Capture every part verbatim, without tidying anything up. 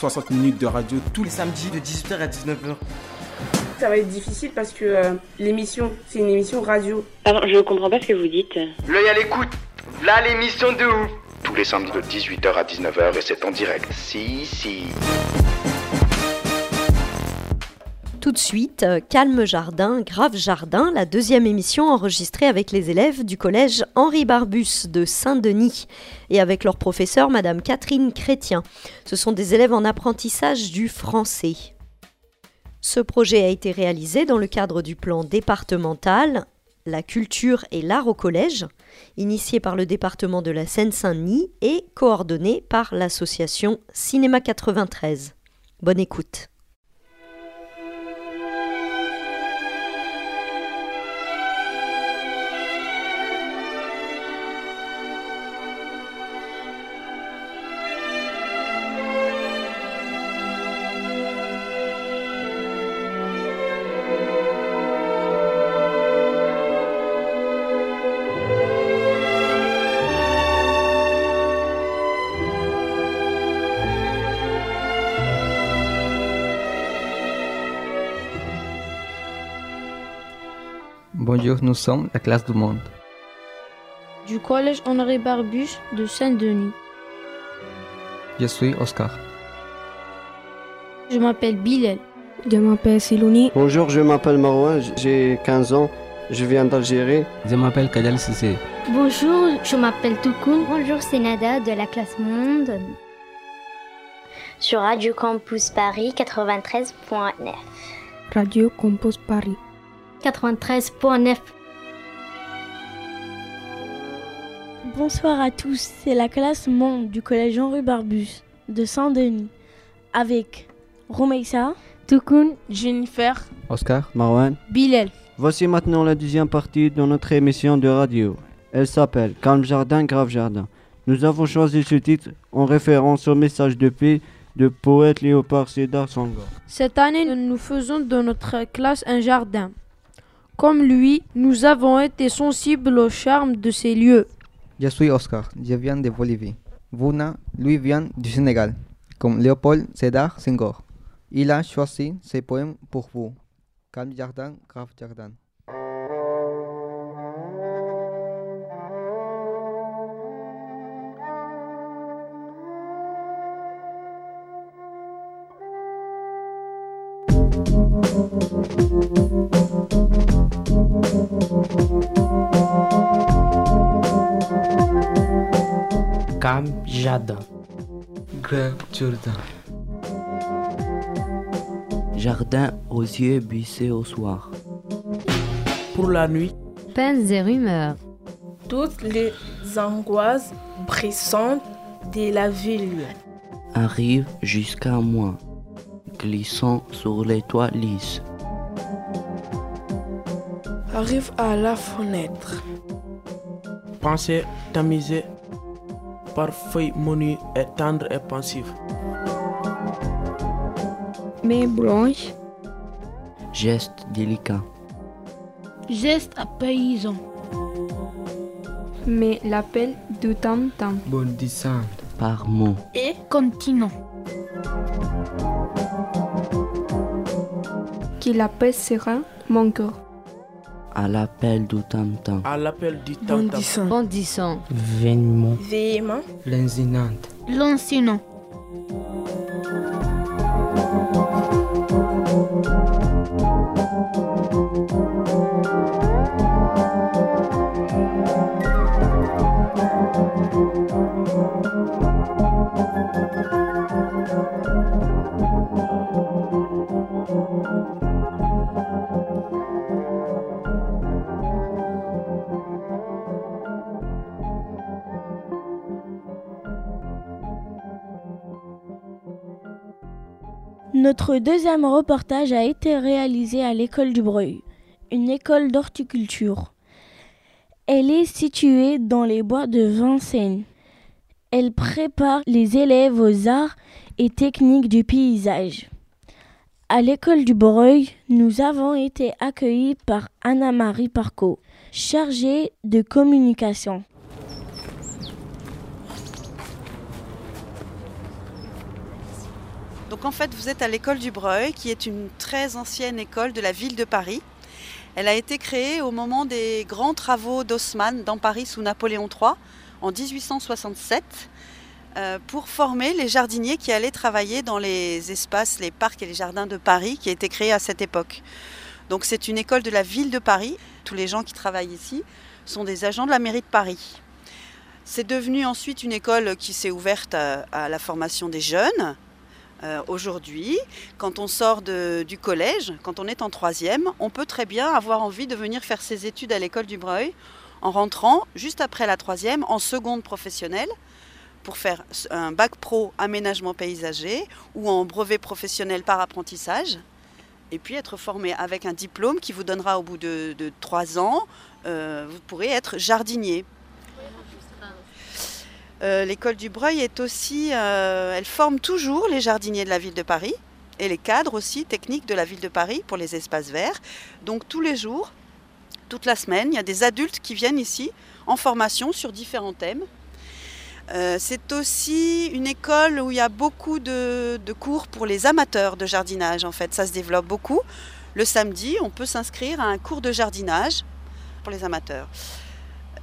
soixante minutes de radio tous les samedis de dix-huit heures à dix-neuf heures. Ça va être difficile parce que euh, l'émission, c'est une émission radio. Pardon, je comprends pas ce que vous dites. L'œil à l'écoute, là l'émission de où ? Tous les samedis de dix-huit heures à dix-neuf heures et c'est en direct. Si, si. Tout de suite, Calme jardin, Grave jardin, la deuxième émission enregistrée avec les élèves du collège Henri Barbusse de Saint-Denis et avec leur professeur, Madame Catherine Chrétien. Ce sont des élèves en apprentissage du français. Ce projet a été réalisé dans le cadre du plan départemental « La culture et l'art au collège », initié par le département de la Seine-Saint-Denis et coordonné par l'association Cinéma quatre-vingt-treize. Bonne écoute. Bonjour, nous sommes la classe du monde du collège Henri Barbusse de Saint-Denis. Je suis Oscar. Je m'appelle Bilal. Je m'appelle Siluni. Bonjour, je m'appelle Marouane, j'ai quinze ans, je viens d'Algérie. Je m'appelle Kadhialy. Bonjour, je m'appelle Tukun. Bonjour, c'est Nada de la classe monde sur Radio Campus Paris quatre-vingt-treize point neuf. Radio Campus Paris quatre-vingt-treize point neuf. Bonsoir à tous, c'est la classe monde du collège Henri Barbusse de Saint-Denis avec Romaissa, Tukun, Jennifer, Oscar, Marouane, Bilal. Voici maintenant la deuxième partie de notre émission de radio. Elle s'appelle Calme jardin, Grave jardin. Nous avons choisi ce titre en référence au message de paix de poète Léopold Sédar Senghor. Cette année, nous faisons de notre classe un jardin. Comme lui, nous avons été sensibles au charme de ces lieux. Je suis Oscar, je viens de Bolivie. Vuna, lui, vient du Sénégal, comme Léopold Sédar Senghor. Il a choisi ses poèmes pour vous. Calme jardin, grave jardin. Calme jardin, grave jardin. Jardin aux yeux buissés au soir. Pour la nuit, peines et rumeurs. Toutes les angoisses pressantes de la ville arrivent jusqu'à moi, glissant sur les toits lisses. Arrive à la fenêtre. Pensée tamisée, parfait menu et tendre et pensif. Mains blanches. Geste délicat. Geste apaisant. Mais l'appel du tam-tam. Bondissant. Par mots. Et continent. Qui l'appel sera mon cœur. À l'appel du tam-tam. À l'appel du tam-tam. Bondissant. Véhément. Véhément. Lancinante. Lancinant. Notre deuxième reportage a été réalisé à l'école du Breuil, une école d'horticulture. Elle est située dans les bois de Vincennes. Elle prépare les élèves aux arts et techniques du paysage. À l'école du Breuil, nous avons été accueillis par Anna-Marie Parcot, chargée de communication. Donc en fait, vous êtes à l'école du Breuil, qui est une très ancienne école de la ville de Paris. Elle a été créée au moment des grands travaux d'Haussmann dans Paris sous Napoléon trois en dix-huit cent soixante-sept euh, pour former les jardiniers qui allaient travailler dans les espaces, les parcs et les jardins de Paris qui étaient créés à cette époque. Donc c'est une école de la ville de Paris. Tous les gens qui travaillent ici sont des agents de la mairie de Paris. C'est devenu ensuite une école qui s'est ouverte à, à la formation des jeunes. Euh, aujourd'hui, quand on sort de, du collège, quand on est en troisième, on peut très bien avoir envie de venir faire ses études à l'école du Breuil en rentrant juste après la troisième en seconde professionnelle pour faire un bac pro aménagement paysager ou en brevet professionnel par apprentissage et puis être formé avec un diplôme qui vous donnera au bout de, de trois ans, euh, vous pourrez être jardinier. Euh, l'école du Breuil est aussi, euh, elle forme toujours les jardiniers de la ville de Paris et les cadres aussi techniques de la ville de Paris pour les espaces verts. Donc tous les jours, toute la semaine, il y a des adultes qui viennent ici en formation sur différents thèmes. Euh, c'est aussi une école où il y a beaucoup de, de cours pour les amateurs de jardinage. En fait, ça se développe beaucoup. Le samedi, on peut s'inscrire à un cours de jardinage pour les amateurs.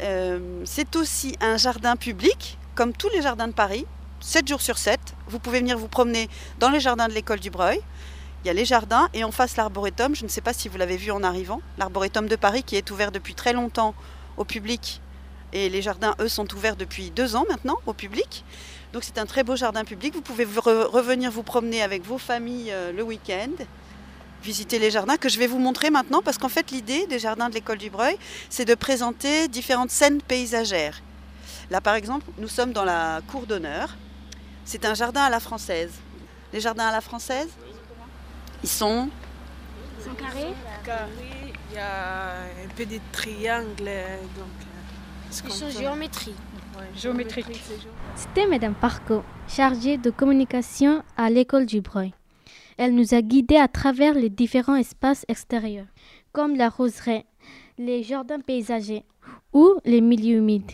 Euh, c'est aussi un jardin public. Comme tous les jardins de Paris, sept jours sur sept, vous pouvez venir vous promener dans les jardins de l'école du Breuil. Il y a les jardins et en face l'arboretum, je ne sais pas si vous l'avez vu en arrivant, l'arboretum de Paris qui est ouvert depuis très longtemps au public et les jardins, eux, sont ouverts depuis deux ans maintenant au public. Donc c'est un très beau jardin public, vous pouvez re- revenir vous promener avec vos familles euh, le week-end. Visiter les jardins que je vais vous montrer maintenant parce qu'en fait l'idée des jardins de l'école du Breuil c'est de présenter différentes scènes paysagères. Là par exemple nous sommes dans la cour d'honneur, c'est un jardin à la française. Les jardins à la française, ils sont... Ils sont carrés ? Carrés, il y a un peu des triangles. Donc, ils sont géométriques. Ouais, géométriques. C'était Madame Parcot, chargée de communication à l'école du Breuil. Elle nous a guidés à travers les différents espaces extérieurs, comme la roseraie, les jardins paysagers ou les milieux humides.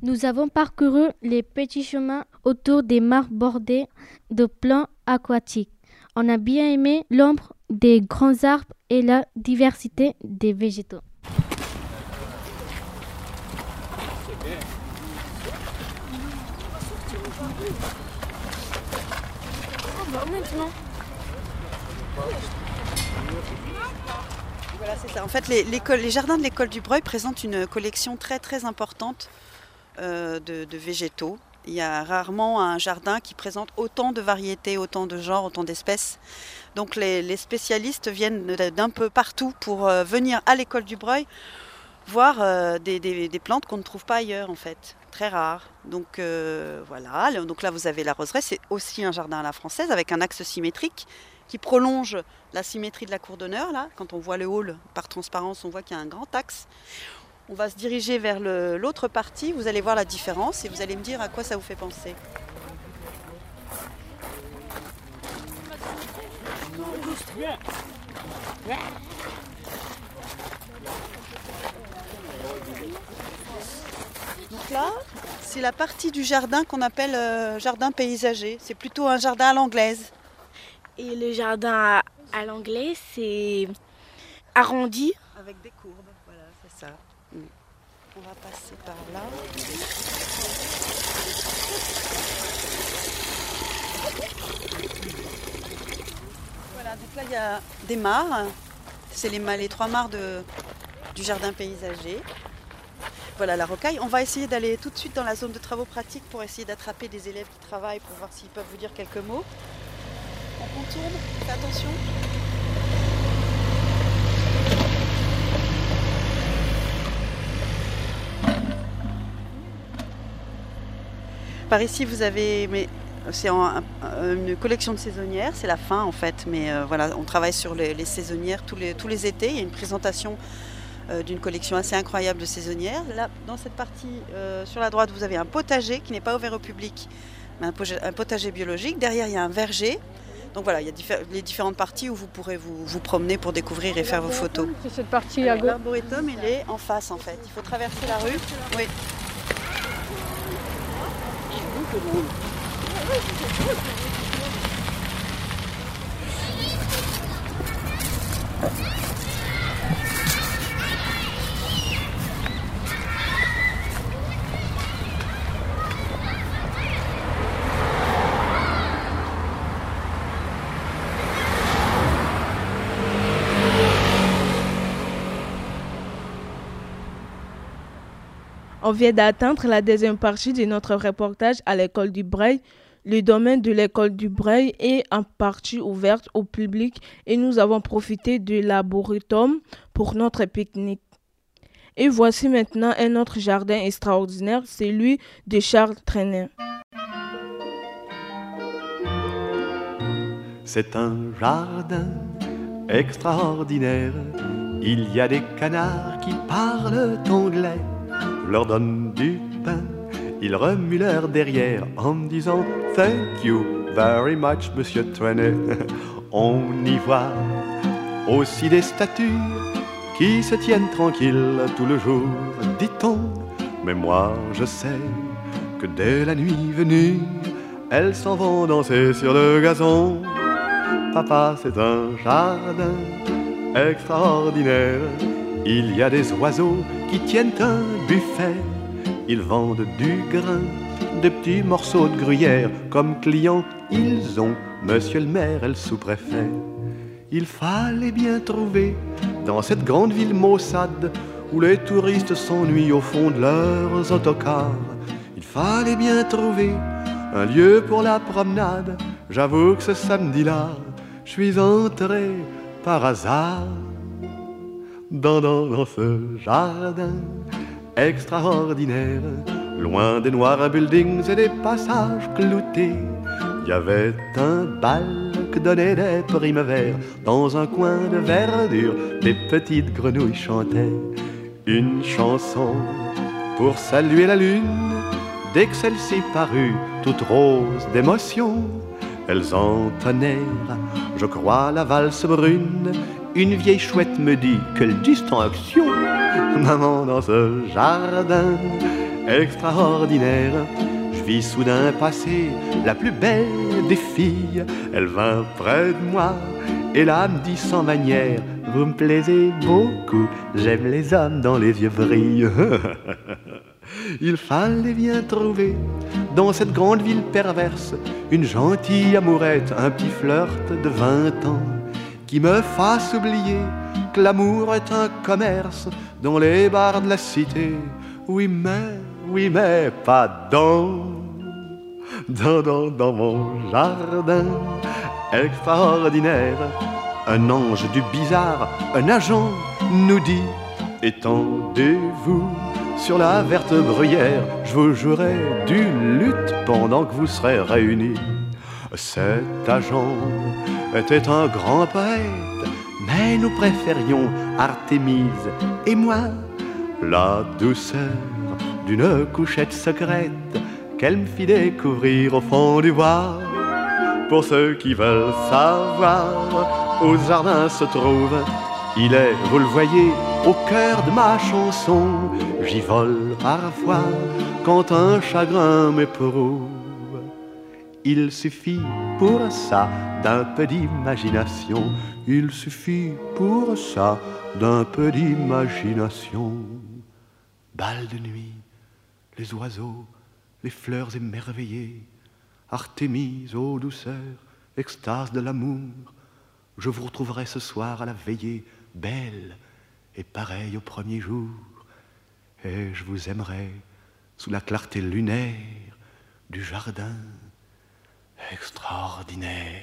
Nous avons parcouru les petits chemins autour des mares bordées de plants aquatiques. On a bien aimé l'ombre des grands arbres et la diversité des végétaux. Oh bah maintenant. Voilà, c'est ça. En fait, les, les jardins de l'école du Breuil présentent une collection très très importante euh, de, de végétaux. Il y a rarement un jardin qui présente autant de variétés, autant de genres, autant d'espèces. Donc les, les spécialistes viennent d'un peu partout pour euh, venir à l'école du Breuil voir euh, des, des, des plantes qu'on ne trouve pas ailleurs en fait. Très rare. Donc euh, voilà. Donc là vous avez la roseraie, c'est aussi un jardin à la française avec un axe symétrique qui prolonge la symétrie de la cour d'honneur. Là, quand on voit le hall par transparence, on voit qu'il y a un grand axe. On va se diriger vers le, l'autre partie, vous allez voir la différence et vous allez me dire à quoi ça vous fait penser. Donc là, c'est la partie du jardin qu'on appelle euh, jardin paysager. C'est plutôt un jardin à l'anglaise. Et le jardin à, à l'anglais, c'est arrondi. Avec des courbes, voilà, c'est ça. Mm. On va passer par là. Voilà, donc là, il y a des mares. C'est les, les trois mares de, du jardin paysager. Voilà la rocaille. On va essayer d'aller tout de suite dans la zone de travaux pratiques pour essayer d'attraper des élèves qui travaillent pour voir s'ils peuvent vous dire quelques mots. On tourne, faites attention. Par ici, vous avez mes C'est un, une collection de saisonnières, c'est la fin en fait, mais euh, voilà, on travaille sur les, les saisonnières tous les, tous les étés. Il y a une présentation euh, d'une collection assez incroyable de saisonnières. Là, dans cette partie euh, sur la droite, vous avez un potager qui n'est pas ouvert au public, mais un potager, un potager biologique. Derrière, il y a un verger. Donc voilà, il y a diffé- les différentes parties où vous pourrez vous, vous promener pour découvrir et, et faire vos photos. C'est cette partie là. L'arboretum, il est en face en fait. Il faut traverser la rue. Oui. On vient d'atteindre la deuxième partie de notre reportage à l'école du Breuil. Le domaine de l'école du Breuil est en partie ouvert au public et nous avons profité du laboratoire pour notre pique-nique. Et voici maintenant un autre jardin extraordinaire, celui de Charles Trenet. C'est un jardin extraordinaire, il y a des canards qui parlent anglais. Leur donne du pain, ils remuent leur derrière en disant « Thank you very much, Monsieur Trenet ». On y voit aussi des statues qui se tiennent tranquilles tout le jour, dit-on. Mais moi, je sais que dès la nuit venue, elles s'en vont danser sur le gazon. Papa, c'est un jardin extraordinaire. Il y a des oiseaux qui tiennent un buffet. Ils vendent du grain, des petits morceaux de gruyère. Comme clients, ils ont Monsieur le maire et le sous-préfet. Il fallait bien trouver, dans cette grande ville maussade, où les touristes s'ennuient au fond de leurs autocars, il fallait bien trouver un lieu pour la promenade. J'avoue que ce samedi-là, je suis entré par hasard Dans, dans, dans ce jardin extraordinaire. Loin des noirs buildings et des passages cloutés, il y avait un bal que donnait des primevères. Dans un coin de verdure, des petites grenouilles chantaient une chanson pour saluer la lune. Dès que celle-ci parut, toute rose d'émotion, elles entonnèrent, je crois, la valse brune. Une vieille chouette me dit, quelle distraction, maman, dans ce jardin extraordinaire. Je vis soudain passer la plus belle des filles. Elle vint près de moi et là me dit sans manière, vous me plaisez beaucoup, j'aime les hommes dont les yeux brillent. Il fallait bien trouver, dans cette grande ville perverse, une gentille amourette, un petit flirt de vingt ans, qui me fasse oublier que l'amour est un commerce dans les bars de la cité. Oui mais, oui mais pas dans, dans, dans, dans mon jardin extraordinaire. Un ange du bizarre, un agent nous dit, étendez-vous sur la verte bruyère, je vous jouerai du luth pendant que vous serez réunis. Cet agent était un grand poète, mais nous préférions Artémise et moi la douceur d'une couchette secrète qu'elle me fit découvrir au fond du bois. Pour ceux qui veulent savoir où ce jardin se trouve, il est, vous le voyez, au cœur de ma chanson. J'y vole parfois quand un chagrin m'éprouve. Il suffit pour ça d'un peu d'imagination. Il suffit pour ça d'un peu d'imagination. Bal de nuit, les oiseaux, les fleurs émerveillées, Artémise, ô douceur, extase de l'amour, je vous retrouverai ce soir à la veillée, belle et pareille au premier jour. Et je vous aimerai sous la clarté lunaire du jardin extraordinaire.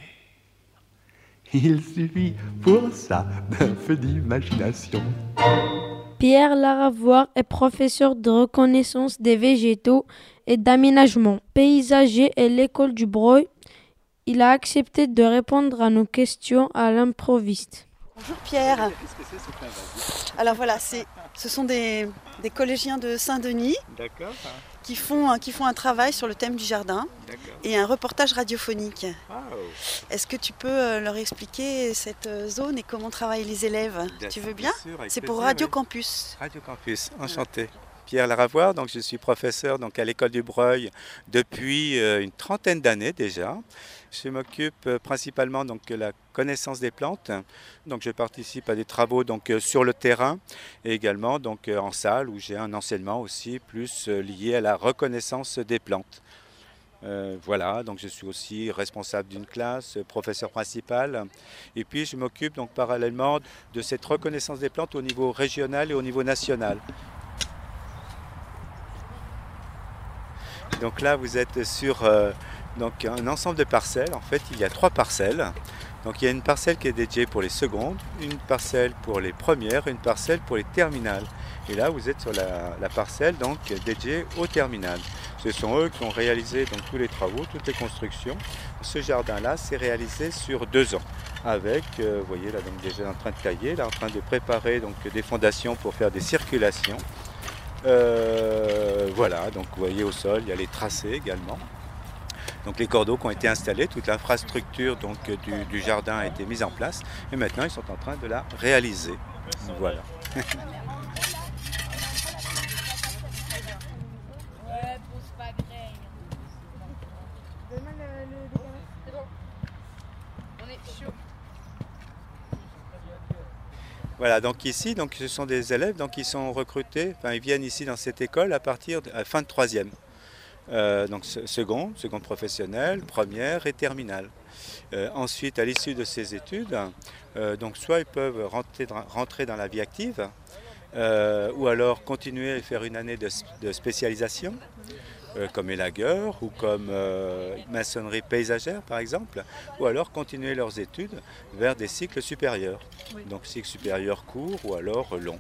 Il suffit pour ça d'un peu d'imagination. Pierre Laravoire est professeur de reconnaissance des végétaux et d'aménagement paysager à l'école du Breuil. Il a accepté de répondre à nos questions à l'improviste. Bonjour Pierre. Alors voilà, c'est, ce sont des, des collégiens de Saint-Denis qui font, qui font un travail sur le thème du jardin et un reportage radiophonique. Est-ce que tu peux leur expliquer cette zone et comment travaillent les élèves? Tu veux bien? C'est pour Radio Campus. Radio Campus, enchanté. Pierre Laravoire, donc je suis professeur donc à l'école du Breuil depuis une trentaine d'années déjà. Je m'occupe principalement donc de la connaissance des plantes. Donc je participe à des travaux donc sur le terrain et également donc en salle où j'ai un enseignement aussi plus lié à la reconnaissance des plantes. Euh, voilà, donc je suis aussi responsable d'une classe, professeur principal. Et puis je m'occupe donc parallèlement de cette reconnaissance des plantes au niveau régional et au niveau national. Donc là, vous êtes sur euh, donc un ensemble de parcelles. En fait, il y a trois parcelles. Donc il y a une parcelle qui est dédiée pour les secondes, une parcelle pour les premières, une parcelle pour les terminales. Et là, vous êtes sur la, la parcelle donc dédiée aux terminales. Ce sont eux qui ont réalisé donc, tous les travaux, toutes les constructions. Ce jardin-là, c'est réalisé sur deux ans. Avec, euh, vous voyez là, donc déjà en train de tailler, là en train de préparer donc des fondations pour faire des circulations. Euh, voilà, donc vous voyez au sol, il y a les tracés également. Donc les cordeaux qui ont été installés, toute l'infrastructure donc, du, du jardin a été mise en place. Et maintenant, ils sont en train de la réaliser. Voilà. Voilà, donc ici, donc, ce sont des élèves donc, qui sont recrutés, enfin, ils viennent ici dans cette école à partir de la fin de troisième. Euh, donc seconde, seconde professionnelle, première et terminale. Euh, ensuite, à l'issue de ces études, euh, donc, soit ils peuvent rentrer dans, rentrer dans la vie active, euh, ou alors continuer et faire une année de, de spécialisation, euh, comme élagueur ou comme euh, maçonnerie paysagère par exemple, ou alors continuer leurs études vers des cycles supérieurs. Oui. Donc cycle supérieur court ou alors long.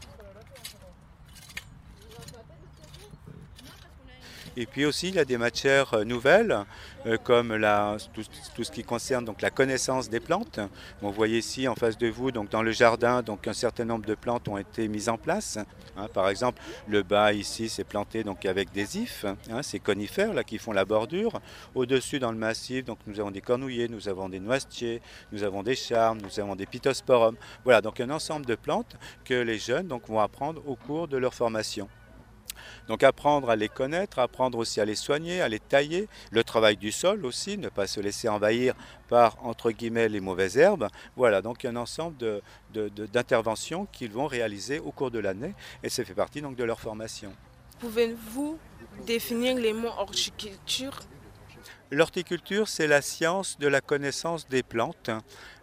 Et puis aussi, il y a des matières nouvelles, euh, comme la, tout, tout ce qui concerne donc, la connaissance des plantes. Bon, vous voyez ici, en face de vous, donc, dans le jardin, donc, un certain nombre de plantes ont été mises en place. Hein, par exemple, le bas, ici, c'est planté donc, avec des ifs, hein, ces conifères là, qui font la bordure. Au-dessus, dans le massif, donc, nous avons des cornouillers, nous avons des noisetiers, nous avons des charmes, nous avons des pittosporums. Voilà, donc un ensemble de plantes que les jeunes donc, vont apprendre au cours de leur formation. Donc apprendre à les connaître, apprendre aussi à les soigner, à les tailler, le travail du sol aussi, ne pas se laisser envahir par, entre guillemets, les mauvaises herbes. Voilà, donc un ensemble de, de, de, d'interventions qu'ils vont réaliser au cours de l'année et ça fait partie donc de leur formation. Pouvez-vous définir les mots horticulture ? L'horticulture, c'est la science de la connaissance des plantes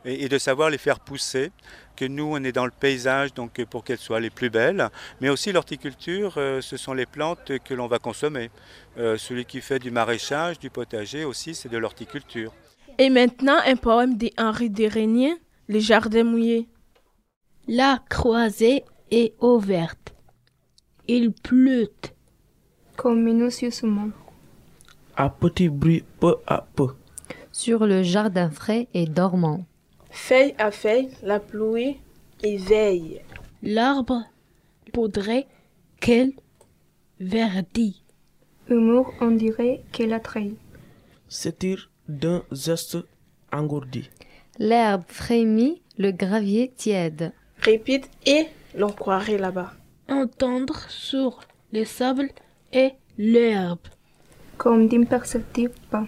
et de savoir les faire pousser, que nous, on est dans le paysage donc pour qu'elles soient les plus belles. Mais aussi l'horticulture, ce sont les plantes que l'on va consommer. Euh, celui qui fait du maraîchage, du potager aussi, c'est de l'horticulture. Et maintenant, un poème d'Henri Dérégnier, Les jardins mouillés. La croisée est ouverte. Il pleut. Comme minutieusement. À petit bruit, peu à peu. Sur le jardin frais et dormant. Feuille à feuille, la pluie éveille. L'arbre voudrait qu'elle verdit. Humour, on dirait qu'elle attraille. S'étire d'un geste engourdi. L'herbe frémit, le gravier tiède. Répite et l'on croirait là-bas. Entendre sur le sable et l'herbe. Comme d'imperceptibles pas.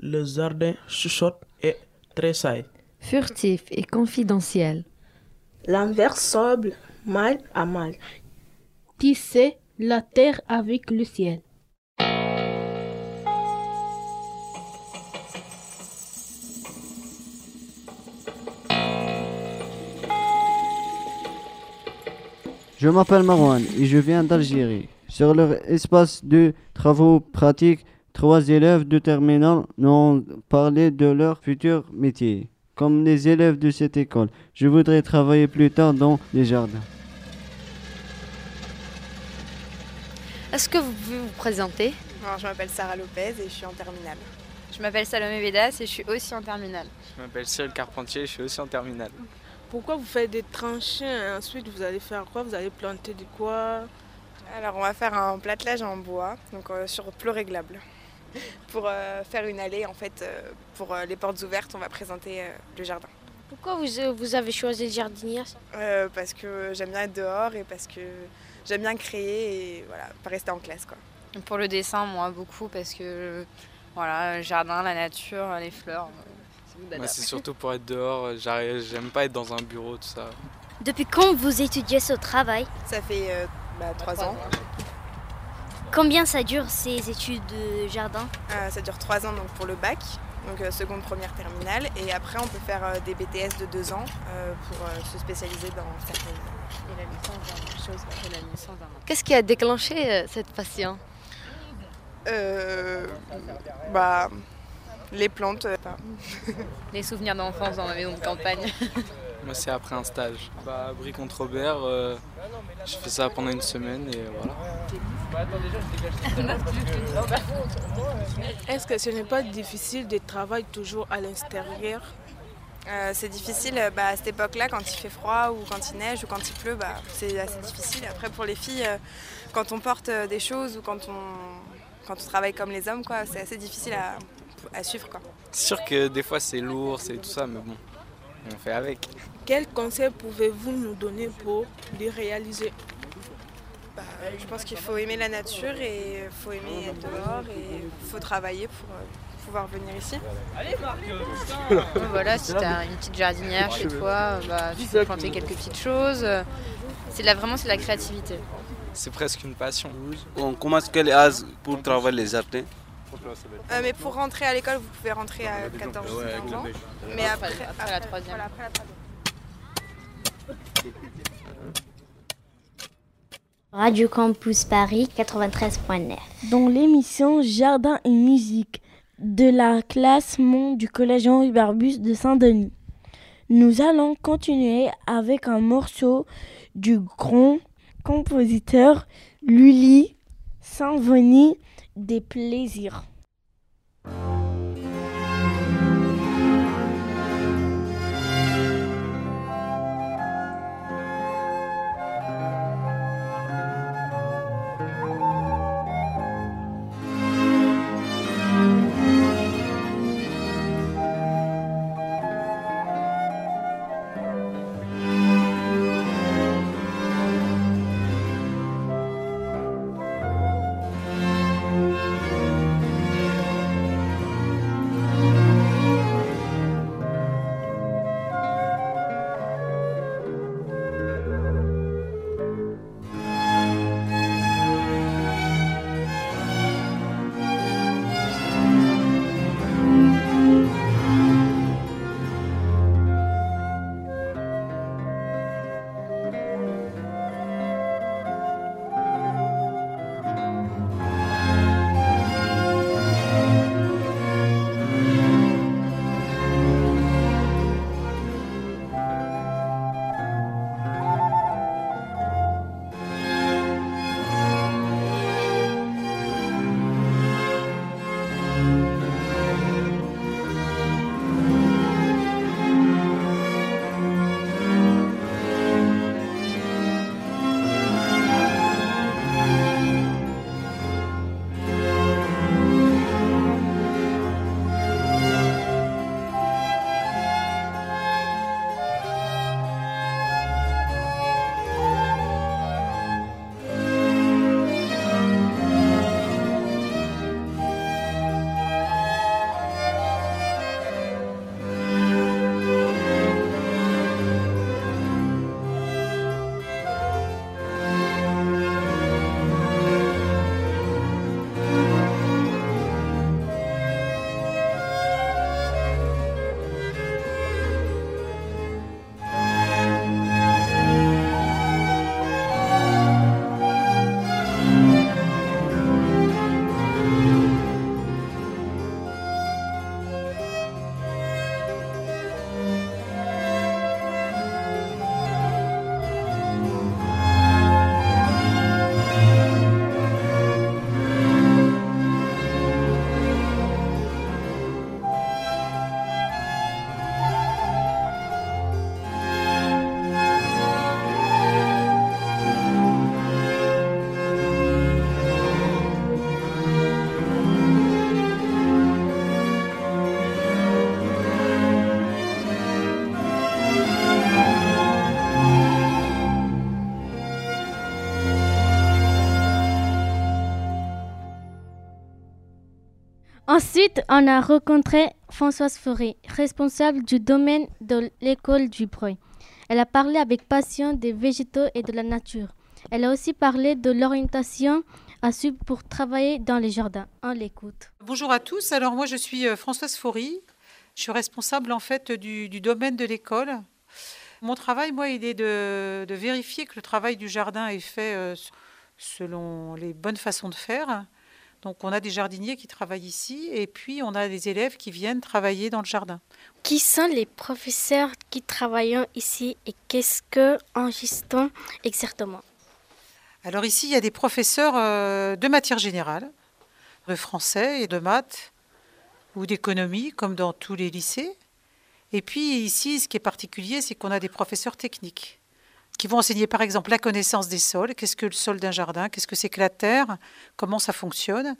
Le jardin chuchote et tressaille. Furtif et confidentiel. L'inversable, mal à mal. Tisser la terre avec le ciel. Je m'appelle Marouane et je viens d'Algérie. Sur leur espace de travaux pratiques, trois élèves de terminale nous ont parlé de leur futur métier. Comme les élèves de cette école, je voudrais travailler plus tard dans les jardins. Est-ce que vous pouvez vous présenter? Alors, je m'appelle Sarah Lopez et je suis en terminale. Je m'appelle Salomé Védas et je suis aussi en terminale. Je m'appelle Cyril Carpentier et je suis aussi en terminale. Pourquoi vous faites des tranchées et ensuite vous allez faire quoi? Vous allez planter de quoi? Alors on va faire un platelage en bois, donc euh, sur plot réglable. Pour euh, faire une allée, en fait, euh, pour euh, les portes ouvertes, on va présenter euh, le jardin. Pourquoi vous, euh, vous avez choisi le jardinier? euh, Parce que j'aime bien être dehors et parce que j'aime bien créer et voilà, pas rester en classe, quoi. Pour le dessin, moi, beaucoup, parce que voilà, le jardin, la nature, les fleurs, c'est bah, c'est surtout pour être dehors, j'aime pas être dans un bureau, tout ça. Depuis quand vous étudiez ce travail? Ça fait euh, bah, trois ans. ans. Combien ça dure ces études de jardin? euh, Ça dure trois ans donc pour le bac, donc euh, seconde, première, terminale. Et après on peut faire euh, des B T S de deux ans euh, pour euh, se spécialiser dans certaines... Et la licence dans une chose, et la licence dans... Qu'est-ce qui a déclenché euh, cette passion? Euh... Bah... Les plantes. Euh, pas. Les souvenirs d'enfance dans la maison de campagne. Moi c'est après un stage. Bah, Brie contre Robert, euh, je fais ça pendant une semaine et voilà. Est-ce que ce n'est pas difficile de travailler toujours à l'extérieur? euh, C'est difficile bah, à cette époque-là, quand il fait froid ou quand il neige ou quand il pleut, bah, c'est assez difficile. Après pour les filles, quand on porte des choses ou quand on, quand on travaille comme les hommes, quoi, c'est assez difficile à, à suivre, quoi. C'est sûr que des fois c'est lourd, c'est tout ça, mais bon, on fait avec. Quel conseil pouvez-vous nous donner pour les réaliser? Bah, je pense qu'il faut aimer la nature et il faut aimer être dehors et il faut travailler pour pouvoir venir ici. Allez Marc. Voilà, si tu as une petite jardinière chez toi, bah, tu peux planter quelques petites choses. C'est là, vraiment c'est de la créativité. C'est presque une passion. On commence quel âge pour travailler les jardins? Euh, mais pour rentrer à l'école, vous pouvez rentrer à quatorze quinze ans. Mais après, après, après la troisième. Voilà, après la troisième. Radio Campus Paris quatre-vingt-treize neuf. Dans l'émission Jardin et musique de la classe Mont du Collège Henri Barbusse de Saint-Denis, nous allons continuer avec un morceau du grand compositeur Lully, Symphonie des plaisirs. Ensuite, on a rencontré Françoise Faury, responsable du domaine de l'école du Breuil. Elle a parlé avec passion des végétaux et de la nature. Elle a aussi parlé de l'orientation à suivre pour travailler dans les jardins. On l'écoute. Bonjour à tous. Alors moi, je suis Françoise Faury. Je suis responsable en fait du, du domaine de l'école. Mon travail, moi, il est de, de vérifier que le travail du jardin est fait euh, selon les bonnes façons de faire. Donc on a des jardiniers qui travaillent ici et puis on a des élèves qui viennent travailler dans le jardin. Qui sont les professeurs qui travaillent ici et qu'est-ce qu'en gestion exactement? Alors ici, il y a des professeurs euh, de matières générales, de français et de maths ou d'économie comme dans tous les lycées. Et puis ici, ce qui est particulier, c'est qu'on a des professeurs techniques qui vont enseigner par exemple la connaissance des sols, qu'est-ce que le sol d'un jardin, qu'est-ce que c'est que la terre, comment ça fonctionne.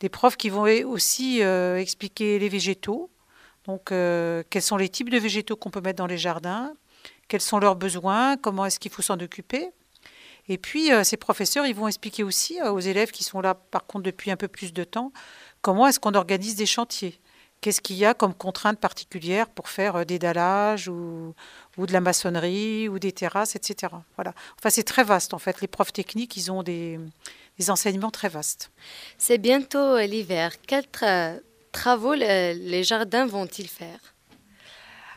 Des profs qui vont aussi euh, expliquer les végétaux, donc euh, quels sont les types de végétaux qu'on peut mettre dans les jardins, quels sont leurs besoins, comment est-ce qu'il faut s'en occuper. Et puis euh, ces professeurs, ils vont expliquer aussi euh, aux élèves qui sont là par contre depuis un peu plus de temps, comment est-ce qu'on organise des chantiers. Qu'est-ce qu'il y a comme contraintes particulières pour faire des dallages ou, ou de la maçonnerie ou des terrasses, et cetera. Voilà. Enfin, c'est très vaste en fait. Les profs techniques, ils ont des, des enseignements très vastes. C'est bientôt l'hiver. Quels tra- travaux le, les jardins vont-ils faire?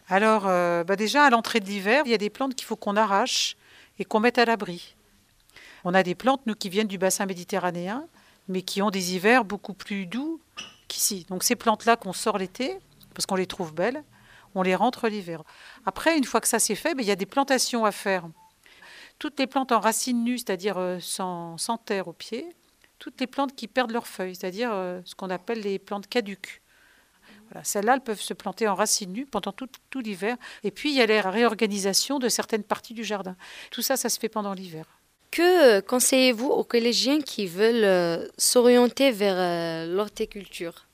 Alors, euh, bah déjà à l'entrée de l'hiver, il y a des plantes qu'il faut qu'on arrache et qu'on mette à l'abri. On a des plantes, nous, qui viennent du bassin méditerranéen, mais qui ont des hivers beaucoup plus doux qu'ici. Donc ces plantes-là qu'on sort l'été, parce qu'on les trouve belles, on les rentre l'hiver. Après, une fois que ça c'est fait, ben, il y a des plantations à faire. Toutes les plantes en racines nues, c'est-à-dire sans, sans terre au pied, toutes les plantes qui perdent leurs feuilles, c'est-à-dire ce qu'on appelle les plantes caduques. Voilà, celles-là, elles peuvent se planter en racines nues pendant tout, tout l'hiver. Et puis, il y a la réorganisation de certaines parties du jardin. Tout ça, ça se fait pendant l'hiver. Que conseillez-vous aux collégiens qui veulent s'orienter vers l'horticulture?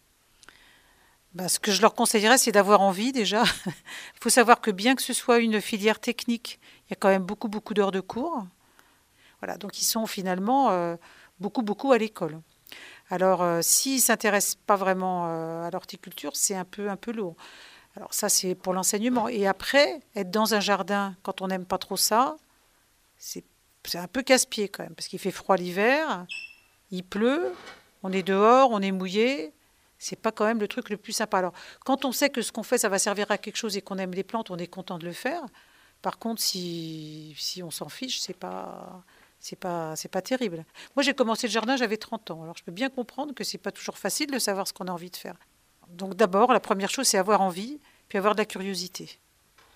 Ben, ce que je leur conseillerais, c'est d'avoir envie déjà. Il faut savoir que bien que ce soit une filière technique, il y a quand même beaucoup, beaucoup d'heures de cours. Voilà, donc ils sont finalement euh, beaucoup, beaucoup à l'école. Alors, euh, s'ils ne s'intéressent pas vraiment euh, à l'horticulture, c'est un peu, un peu lourd. Alors ça, c'est pour l'enseignement. Et après, être dans un jardin, quand on n'aime pas trop ça, c'est C'est un peu casse-pied quand même, parce qu'il fait froid l'hiver, il pleut, on est dehors, on est mouillé. C'est pas quand même le truc le plus sympa. Alors, quand on sait que ce qu'on fait, ça va servir à quelque chose et qu'on aime les plantes, on est content de le faire. Par contre, si, si on s'en fiche, c'est pas, c'est pas, c'est pas terrible. Moi, j'ai commencé le jardin, j'avais trente ans. Alors, je peux bien comprendre que c'est pas toujours facile de savoir ce qu'on a envie de faire. Donc, d'abord, la première chose, c'est avoir envie, puis avoir de la curiosité.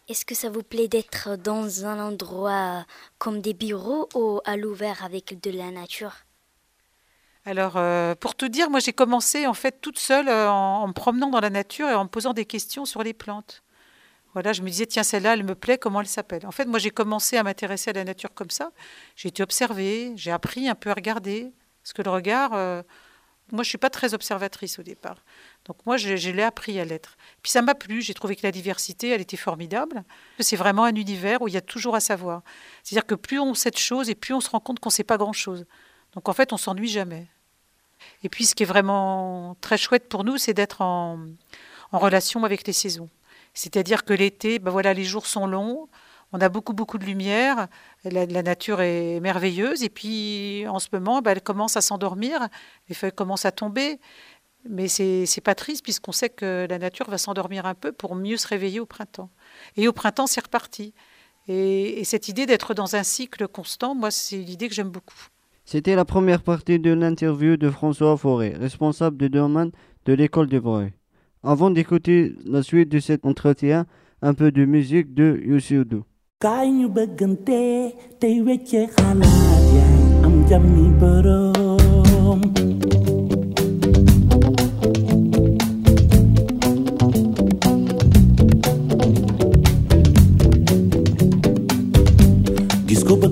Est-ce que ça vous plaît d'être dans un endroit comme des bureaux ou à l'ouvert avec de la nature? Alors, euh, pour te dire, moi j'ai commencé en fait toute seule euh, en, en me promenant dans la nature et en me posant des questions sur les plantes. Voilà, je me disais, tiens, celle-là, elle me plaît, comment elle s'appelle? En fait, moi j'ai commencé à m'intéresser à la nature comme ça. J'ai été observée, j'ai appris un peu à regarder. Parce que le regard, euh, moi je ne suis pas très observatrice au départ. Donc moi, je, je l'ai appris à l'être. Puis ça m'a plu, j'ai trouvé que la diversité, elle était formidable. C'est vraiment un univers où il y a toujours à savoir. C'est-à-dire que plus on sait de choses et plus on se rend compte qu'on ne sait pas grand-chose. Donc en fait, on ne s'ennuie jamais. Et puis ce qui est vraiment très chouette pour nous, c'est d'être en, en relation avec les saisons. C'est-à-dire que l'été, ben voilà, les jours sont longs, on a beaucoup, beaucoup de lumière, la, la nature est merveilleuse. Et puis en ce moment, ben, elle commence à s'endormir, les feuilles commencent à tomber. Mais c'est, c'est pas triste puisqu'on sait que la nature va s'endormir un peu pour mieux se réveiller au printemps. Et au printemps, c'est reparti. Et, et cette idée d'être dans un cycle constant, moi, c'est l'idée que j'aime beaucoup. C'était la première partie de l'interview de François Faury, responsable du domaine de l'école du Breuil. Avant d'écouter la suite de cet entretien, un peu de musique de Youssef Du.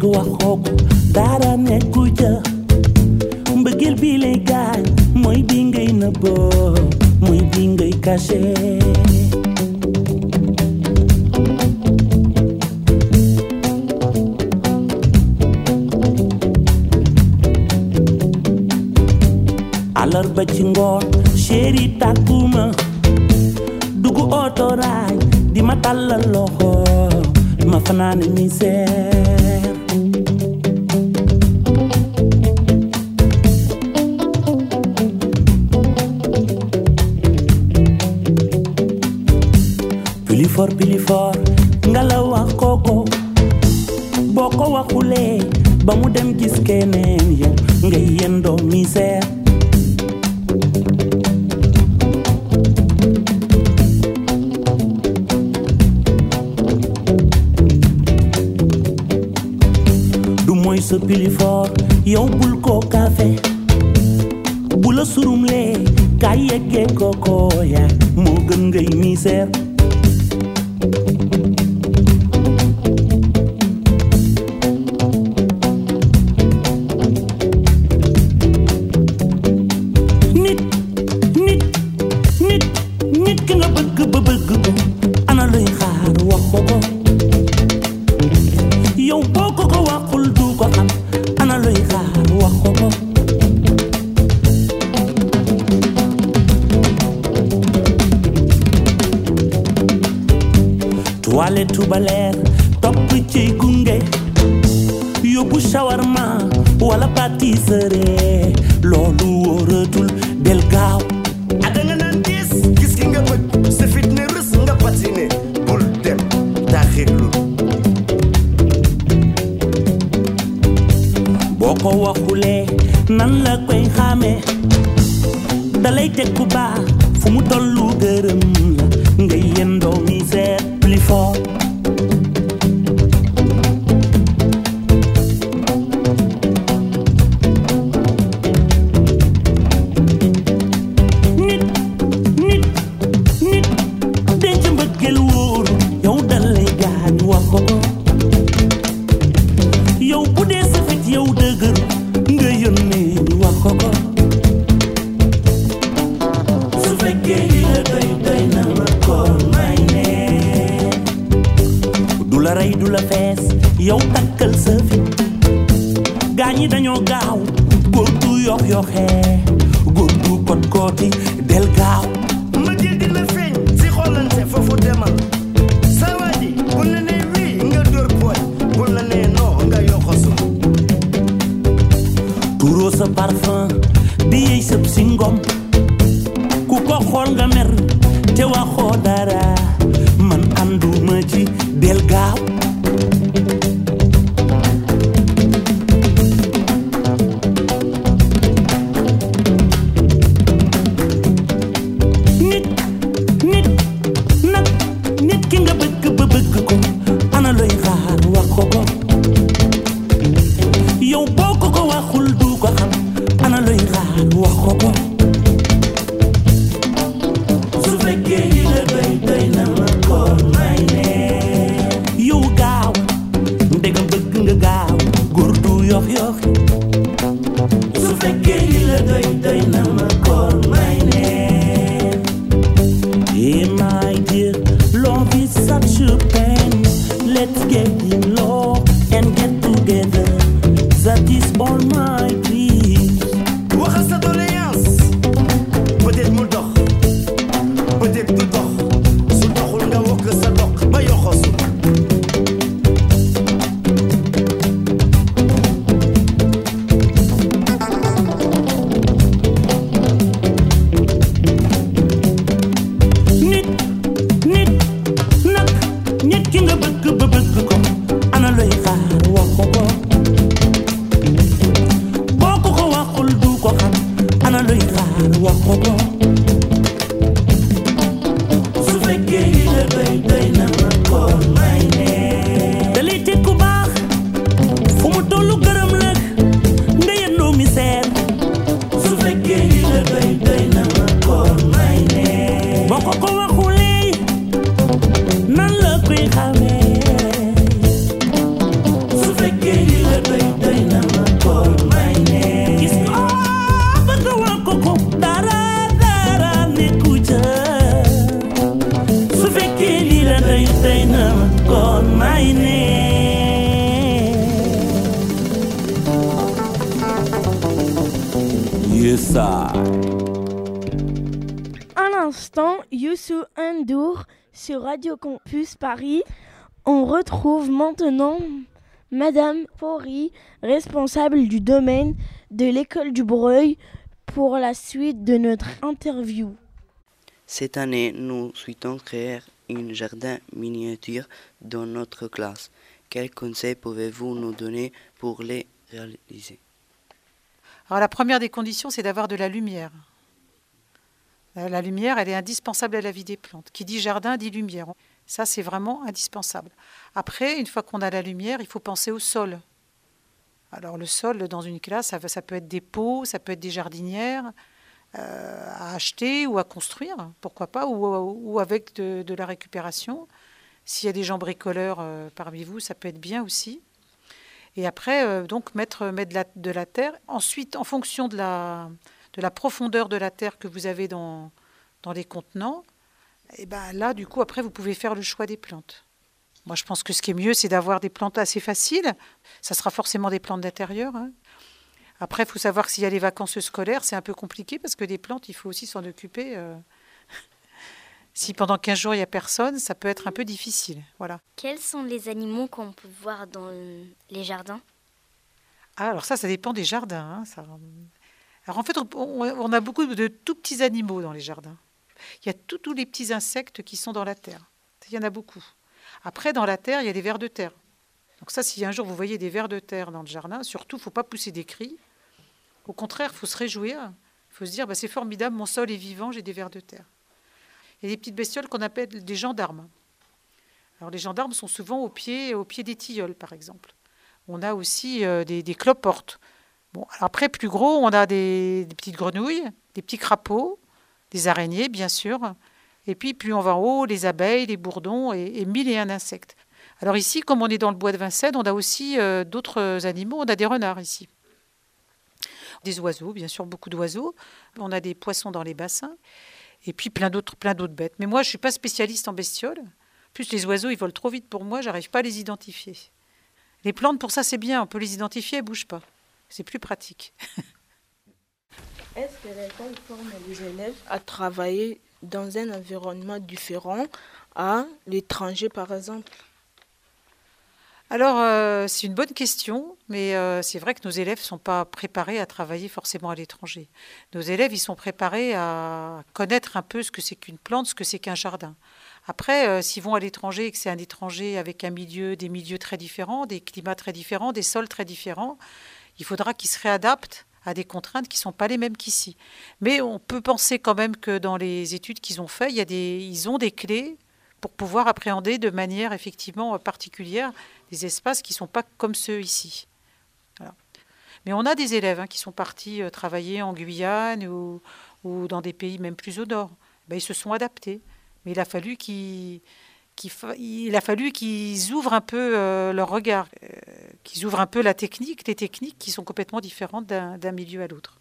Wa xok dara nekku ca mbëggeel bi lay gaañ mooy bi ngay nëbb mooy bi ngay caché alarba ci ngoon. chéri takkuma dugu otoraay di ma tàllal loxo di ma fanaane misère. Pili for pili for nga la wax koko boo ko waxulee ba mu dem gis keneen ya nga yendoo misère. Se pili fort yow bul ko café bu la surumlee ka yeggee koko ya moo gën ngay misère. nit nit nit nit ki nga bëgg ba bëgg ko ana luy xaar wax ko ko yow boo ko ko waxul du ko xam ana luy xaar wax ko ko. Toilette tubaleer topp ci gunge yóbbu shawarma wala pâtisserie loolu wóoratul del gaaw. Adana naan gis gis ki nga bëgg sa fit ne rës nga patine bul dem taxirlu. Ko waxule nan la koy xame dalay tekku ba fu mu tollu gërëm la ngay yendoo misère plus fort. Yes, I. l'instant, Youssou N'Dour sur Radio Campus Paris. On retrouve maintenant Madame Faury, responsable du domaine de l'école du Breuil, pour la suite de notre interview. Cette année, nous souhaitons créer un jardin miniature dans notre classe. Quels conseils pouvez-vous nous donner pour les réaliser? Alors la première des conditions, c'est d'avoir de la lumière. La lumière, elle est indispensable à la vie des plantes. Qui dit jardin, dit lumière. Ça, c'est vraiment indispensable. Après, une fois qu'on a la lumière, il faut penser au sol. Alors le sol, dans une classe, ça, ça peut être des pots, ça peut être des jardinières euh, à acheter ou à construire, pourquoi pas, ou, ou avec de, de la récupération. S'il y a des gens bricoleurs euh, parmi vous, ça peut être bien aussi. Et après, euh, donc, mettre, mettre de, la, de la terre. Ensuite, en fonction de la, de la profondeur de la terre que vous avez dans, dans les contenants, et ben là, du coup, après, vous pouvez faire le choix des plantes. Moi, je pense que ce qui est mieux, c'est d'avoir des plantes assez faciles. Ça sera forcément des plantes d'intérieur. Hein. Après, il faut savoir que s'il y a les vacances scolaires, c'est un peu compliqué parce que des plantes, il faut aussi s'en occuper. Euh... si pendant quinze jours, il n'y a personne, ça peut être un peu difficile. Voilà. Quels sont les animaux qu'on peut voir dans les jardins? Ah, alors ça, ça dépend des jardins. Hein, ça... Alors en fait, on, on a beaucoup de tout petits animaux dans les jardins. Il y a tous les petits insectes qui sont dans la terre. Il y en a beaucoup. Après, dans la terre, il y a des vers de terre. Donc ça, si un jour vous voyez des vers de terre dans le jardin, surtout, il ne faut pas pousser des cris. Au contraire, il faut se réjouir. Il faut se dire, bah, c'est formidable, mon sol est vivant, j'ai des vers de terre. Il y a des petites bestioles qu'on appelle des gendarmes. Alors les gendarmes sont souvent au pied, au pied des tilleuls, par exemple. On a aussi euh, des, des cloportes. Bon, après, plus gros, on a des, des petites grenouilles, des petits crapauds, des araignées, bien sûr. Et puis, plus on va en haut, les abeilles, les bourdons et, et mille et un insectes. Alors ici, comme on est dans le bois de Vincennes, on a aussi euh, d'autres animaux. On a des renards ici. Des oiseaux, bien sûr, beaucoup d'oiseaux. On a des poissons dans les bassins. Et puis plein d'autres plein d'autres bêtes. Mais moi, je ne suis pas spécialiste en bestioles. En plus, les oiseaux, ils volent trop vite pour moi. Je n'arrive pas à les identifier. Les plantes, pour ça, c'est bien. On peut les identifier, elles ne bougent pas. C'est plus pratique. Est-ce que l'école forme les élèves à travailler dans un environnement différent à l'étranger, par exemple? Alors, euh, c'est une bonne question, mais euh, c'est vrai que nos élèves ne sont pas préparés à travailler forcément à l'étranger. Nos élèves, ils sont préparés à connaître un peu ce que c'est qu'une plante, ce que c'est qu'un jardin. Après, euh, s'ils vont à l'étranger et que c'est un étranger avec un milieu, des milieux très différents, des climats très différents, des sols très différents, il faudra qu'ils se réadaptent à des contraintes qui ne sont pas les mêmes qu'ici. Mais on peut penser quand même que dans les études qu'ils ont faites, il y a des, ils ont des clés pour pouvoir appréhender de manière effectivement particulière des espaces qui ne sont pas comme ceux ici. Voilà. Mais on a des élèves hein, qui sont partis travailler en Guyane ou, ou dans des pays même plus au nord. Ben, ils se sont adaptés, mais il a fallu qu'ils... Qu'il fa... Il a fallu qu'ils ouvrent un peu euh, leur regard, euh, qu'ils ouvrent un peu la technique, les techniques qui sont complètement différentes d'un, d'un milieu à l'autre.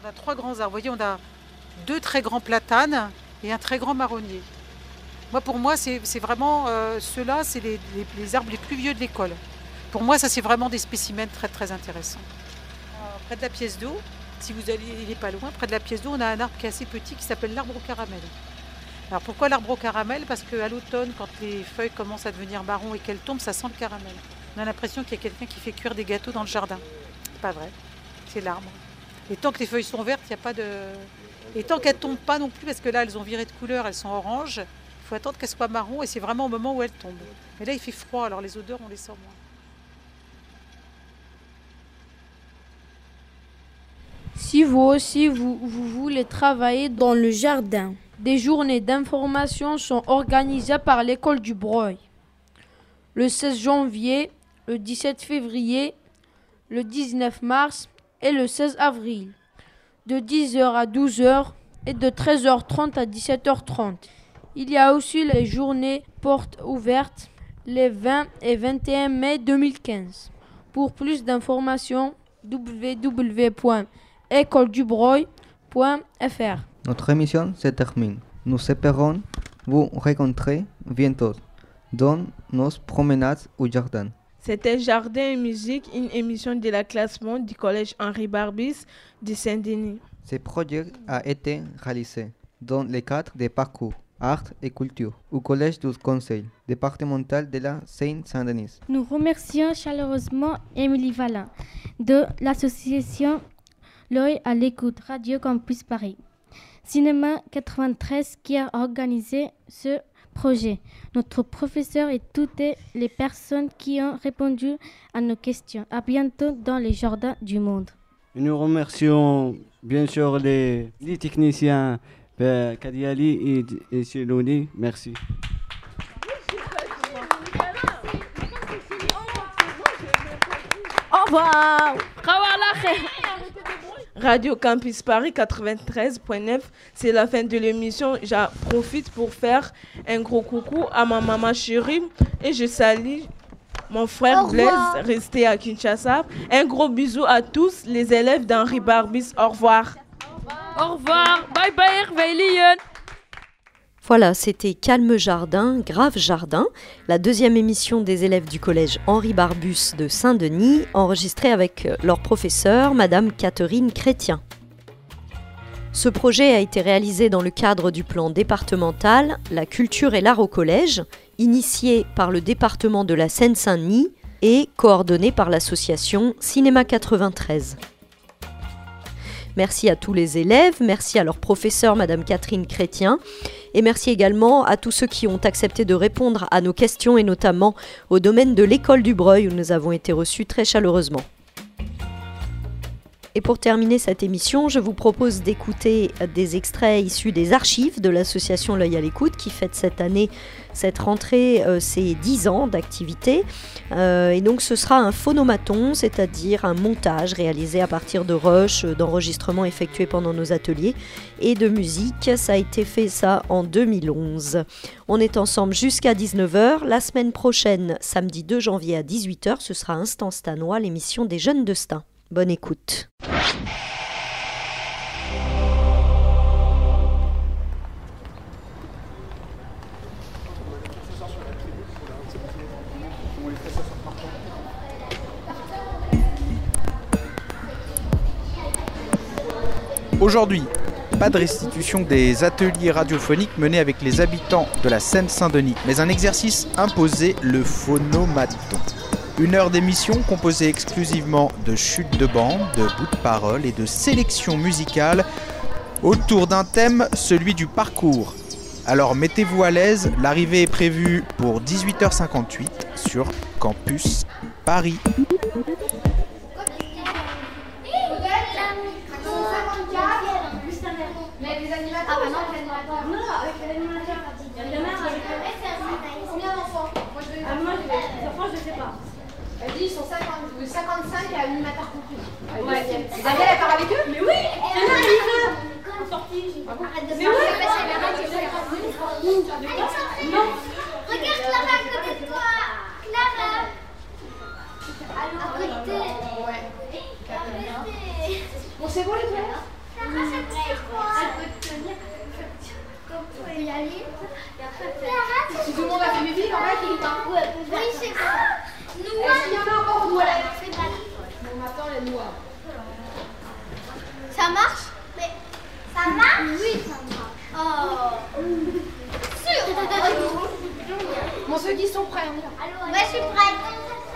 On a trois grands arbres. Vous voyez, on a deux très grands platanes et un très grand marronnier. Moi, pour moi, c'est, c'est vraiment euh, ceux-là, c'est les, les, les arbres les plus vieux de l'école. Pour moi, ça, c'est vraiment des spécimens très, très intéressants. Près de la pièce d'eau, si vous allez, il n'est pas loin, près de la pièce d'eau, on a un arbre qui est assez petit qui s'appelle l'arbre au caramel. Alors pourquoi l'arbre au caramel? Parce qu'à l'automne, quand les feuilles commencent à devenir marron et qu'elles tombent, ça sent le caramel. On a l'impression qu'il y a quelqu'un qui fait cuire des gâteaux dans le jardin. C'est pas vrai, c'est l'arbre. Et tant que les feuilles sont vertes, il n'y a pas de... Et tant qu'elles ne tombent pas non plus, parce que là, elles ont viré de couleur, elles sont oranges, il faut attendre qu'elles soient marron et c'est vraiment au moment où elles tombent. Mais là, il fait froid, alors les odeurs, on les sent moins. Si vous aussi, vous, vous voulez travailler dans le jardin, des journées d'information sont organisées par l'école du Breuil. Le seize janvier, le dix-sept février, le dix-neuf mars et le seize avril. De dix heures à douze heures et de treize heures trente à dix-sept heures trente. Il y a aussi les journées portes ouvertes les vingt et vingt et un mai deux mille quinze. Pour plus d'informations, www. école du Breuil point fr. Notre émission se termine. Nous espérons vous rencontrer bientôt dans nos promenades au jardin. C'était Jardin et musique, une émission de la classe monde du collège Henri Barbusse de Saint-Denis. Ce projet a été réalisé dans le cadre des parcours Arts et Culture au collège du Conseil départemental de la Seine-Saint-Denis. Nous remercions chaleureusement Émilie Vallin de l'association L'œil à l'écoute Radio Campus Paris, Cinéma quatre-vingt-treize qui a organisé ce projet. Notre professeur et toutes les personnes qui ont répondu à nos questions. À bientôt dans les jardins du monde. Nous remercions bien sûr les, les techniciens euh, Kadhialy et, et Siluni. Merci. Au revoir. Radio Campus Paris quatre-vingt-treize neuf, c'est la fin de l'émission. J'en profite pour faire un gros coucou à ma maman chérie et je salue mon frère Blaise, resté à Kinshasa. Un gros bisou à tous les élèves d'Henri Barbusse. Au revoir. Au revoir. Bye bye, Hervé. Voilà, c'était Calme jardin, Grave jardin, la deuxième émission des élèves du collège Henri Barbusse de Saint-Denis, enregistrée avec leur professeur, Madame Catherine Chrétien. Ce projet a été réalisé dans le cadre du plan départemental La culture et l'art au collège, initié par le département de la Seine-Saint-Denis et coordonné par l'association Cinéma quatre-vingt-treize. Merci à tous les élèves, merci à leur professeur, Madame Catherine Chrétien, et merci également à tous ceux qui ont accepté de répondre à nos questions et notamment au domaine de l'école du Breuil où nous avons été reçus très chaleureusement. Et pour terminer cette émission, je vous propose d'écouter des extraits issus des archives de l'association L'œil à l'écoute qui fête cette année, cette rentrée, euh, ses dix ans d'activité. Euh, et donc ce sera un phonomaton, c'est-à-dire un montage réalisé à partir de rushs, d'enregistrements effectués pendant nos ateliers et de musique. Ça a été fait ça en deux mille onze. On est ensemble jusqu'à dix-neuf heures. La semaine prochaine, samedi deux janvier à dix-huit heures, ce sera Instant Stanois, l'émission des jeunes de Stin. Bonne écoute. Aujourd'hui, pas de restitution des ateliers radiophoniques menés avec les habitants de la Seine-Saint-Denis, mais un exercice imposé, le phonomaton. Une heure d'émission composée exclusivement de chutes de bandes, de bouts de parole et de sélections musicales autour d'un thème, celui du parcours. Alors mettez-vous à l'aise, l'arrivée est prévue pour dix-huit heures cinquante-huit sur Campus Paris. cinquante-cinq à l'animateur compris. Ouais. Vous avez la part avec eux? Mais oui! C'est là, ils sont sortis. Arrête de faire ça. Non. Regarde Clara à côté de toi. Clara. À côté. Ouais. Bon, c'est bon les frères? Clara, ça te fait quoi? Elle peut te tenir comme toi et la ligne. Clara, tu demandes à Bibi en fait, il est un coup. Oui, c'est bon. Nous, il y en a encore noir. On attend les noirs. Ça marche? Mais ça marche? Oui, ça marche. Oh. Sûr. Bon, ceux qui sont prêts, on y va. Moi, je suis prête.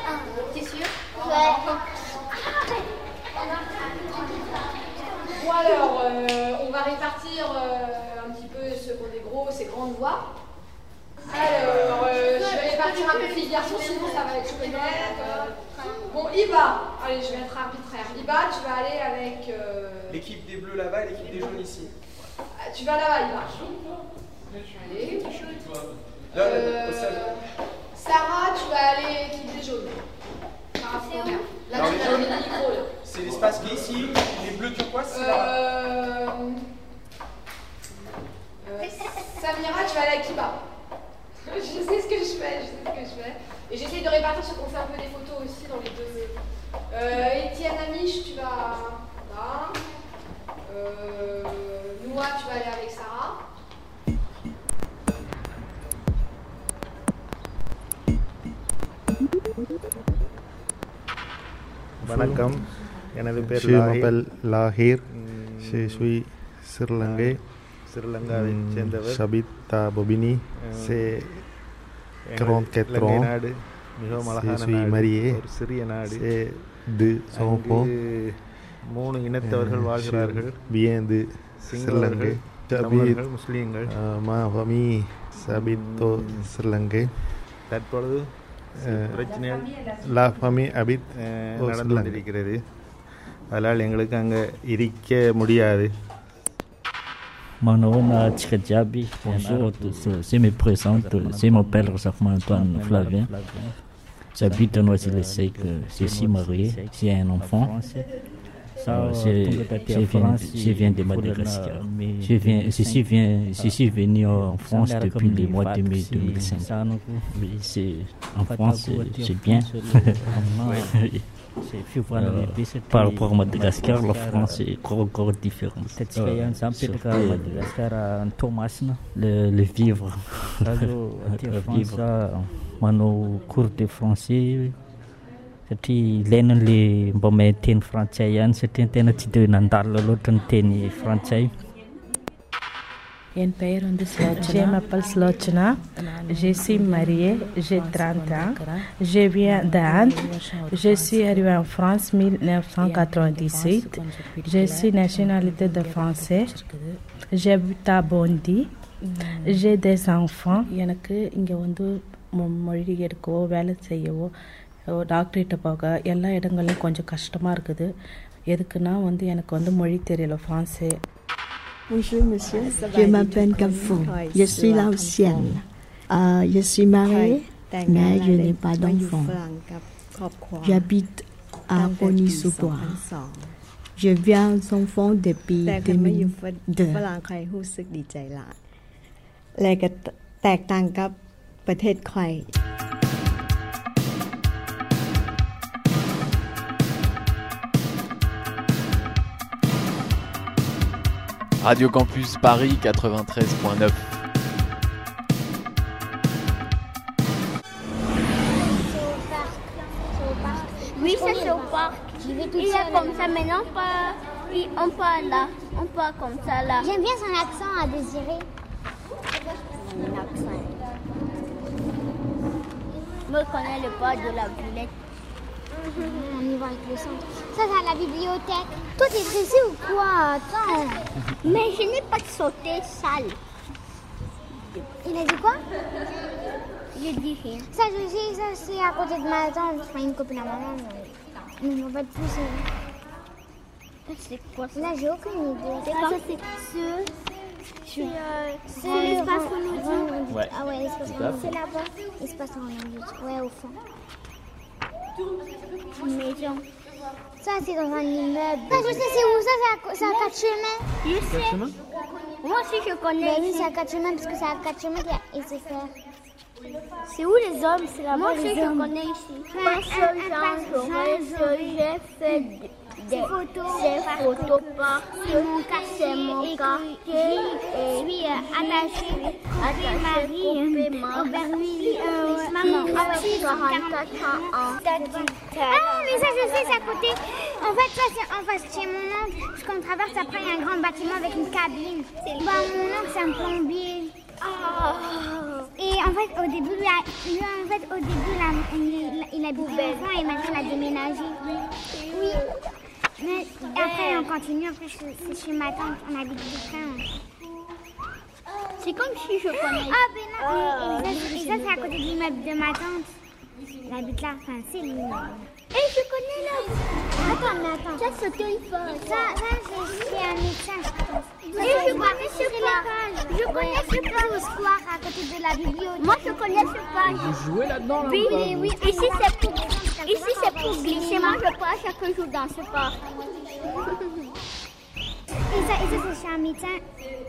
Ah, t'es sûr? Ouais. Bon, alors, euh, on va répartir euh, un petit peu selon les grosses et grandes voix. Alors, euh, je vais partir un peu les garçons, sinon ça va être chouette. Bon, Iba, allez, je vais être arbitraire. Iba, tu vas aller avec... Euh... L'équipe des bleus là-bas et l'équipe des jaunes ici. Ah, tu vas là-bas, Iba. Allez. Euh, Sarah, tu vas aller l'équipe des jaunes. Là, tu vas aller les micros, là. C'est l'espace qui est ici, les bleus turquoise, c'est là. Euh... Euh, Samira, tu vas aller avec Iba. Je sais ce que je fais, je sais ce que je fais. Et j'essaie de répartir ce qu'on fait un peu des photos aussi dans les deux. Euh, Etienne Amiche, tu vas là. Euh, Noah, tu vas aller avec Sarah. வணக்கம். எனது பேர் லாஹிர். லாஹிர். Je suis sri-lankais. Sri-Lankaவை சேர்ந்தவர். Shabita Bobini. C'est quarante-quatre ans. மிகவும் அழகான நாடு. Je suis marié. ஒரு சிறிய நாடு. C'est deux enfants. மூணு இனத்தவர்கள் வாழ்கிறார்கள். Bien de Sri-Lankai. தமிழர்கள், முஸ்லீம்கள். Ma famille habite au Sri-Lankai. தற்பொழுது லா ஃபமி அபித் நடந்து கொண்டிருக்கிறது. அதனால் எங்களுக்கு அங்கே இருக்க முடியாது. Marouane Tchadjabi, bonjour à tous. Je me présente, je m'appelle Jacques-Antoine Flavien. J'habite à Noisy-le-Sec, je suis marié, j'ai un enfant. Je viens de Madagascar. Je, viens, je, suis, viens, je suis venu en France depuis le mois de mai deux mille cinq. C'est, en France, c'est bien. Euh, par rapport à Madagascar, la France est encore différente. Euh, le, le vivre. Le vivre. Mon cours de français. Jadi lain le pemain Francaian setentennya itu nantar lalu tenteni Francai. Je m'appelle Slochana, je suis mariée, j'ai trente ans, je viens d'Inde, je suis arrivée en France en dix-neuf cent quatre-vingt-dix-huit, je suis nationalité de français, j'habite à Bondy, j'ai des enfants. டாக்டர்கிட்ட போக எல்லா இடங்கள்லையும் கொஞ்சம் கஷ்டமாக இருக்குது. எதுக்குன்னா வந்து எனக்கு வந்து மொழி தெரியல France. Je suis laotienne. Je suis mariée, mais je n'ai pas d'enfant. J'habite à Rony-sous-Bois. Je viens d'enfant depuis deux mille deux.แตกต่างกับประเทศไทยRadio Campus Paris quatre-vingt-treize neuf. Oui, ça c'est au parc. Il est comme ça, mais non pas. Oui, on pas là, on pas comme ça là. J'aime bien son accent à désirer. Son accent. Moi, je connais le pas de la boulette. Mm-hmm. On y va avec le centre. Ça, c'est à la bibliothèque. Toi, t'es pressé ou quoi? Attends. Mais je n'ai pas de sauté, sale. Il a dit quoi? J'ai dit rien. Ça, je sais, ça, c'est à côté de ma tante. Je fais une copine à ma maman. Mais on va pas te pousser. C'est quoi ça? Là, j'ai aucune idée. C'est quoi ça? C'est ce. C'est euh, ce l'espace en ouais. Ah ouais, l'espace en c'est là-bas. L'espace en ouais, au fond. Maison. Ça c'est dans un immeuble. Ça je sais c'est où ça, c'est à quatre chemins. Je sais. Moi aussi je connais. Mais oui c'est à quatre chemins parce que c'est à quatre chemins qu'il se fait. C'est où les hommes? C'est là-bas. Moi aussi je connais ici. Moi j'ai fait des photos partout. Mon cas c'est mon cas. Je suis attachée à Marie. Maman, ah oui, mais ça je sais, c'est à côté. En fait, ça c'est en face chez mon oncle. Ce qu'on traverse après, il y a un grand bâtiment avec une cabine. Bah, mon oncle c'est un plombier. Oh. Et en fait, au début, là, lui, en fait, au début, là, il, il habitait avant et maintenant il a déménagé. Oui. Mais après, on continue. Après, c'est chez ma tante, on habite du train. C'est comme si je connais. Ah ben non, oh, et, et, et ça, ça c'est à côté de l'immeuble de ma tante. Elle habite là, enfin c'est l'immeuble. Hé, je connais là. Attends, mais attends. Ça c'est une faute. Ça, ça c'est, c'est un médecin, je pense. Et je connais ce parc. Je connais ce parc au square à côté de la bibliothèque. Moi je connais ce parc. Vous jouez là-dedans là? Oui, oui, oui. Ici c'est pour, ici c'est pour glisser. Moi je passe chaque jour dans ce parc. Et ça, et ça c'est chez un médecin.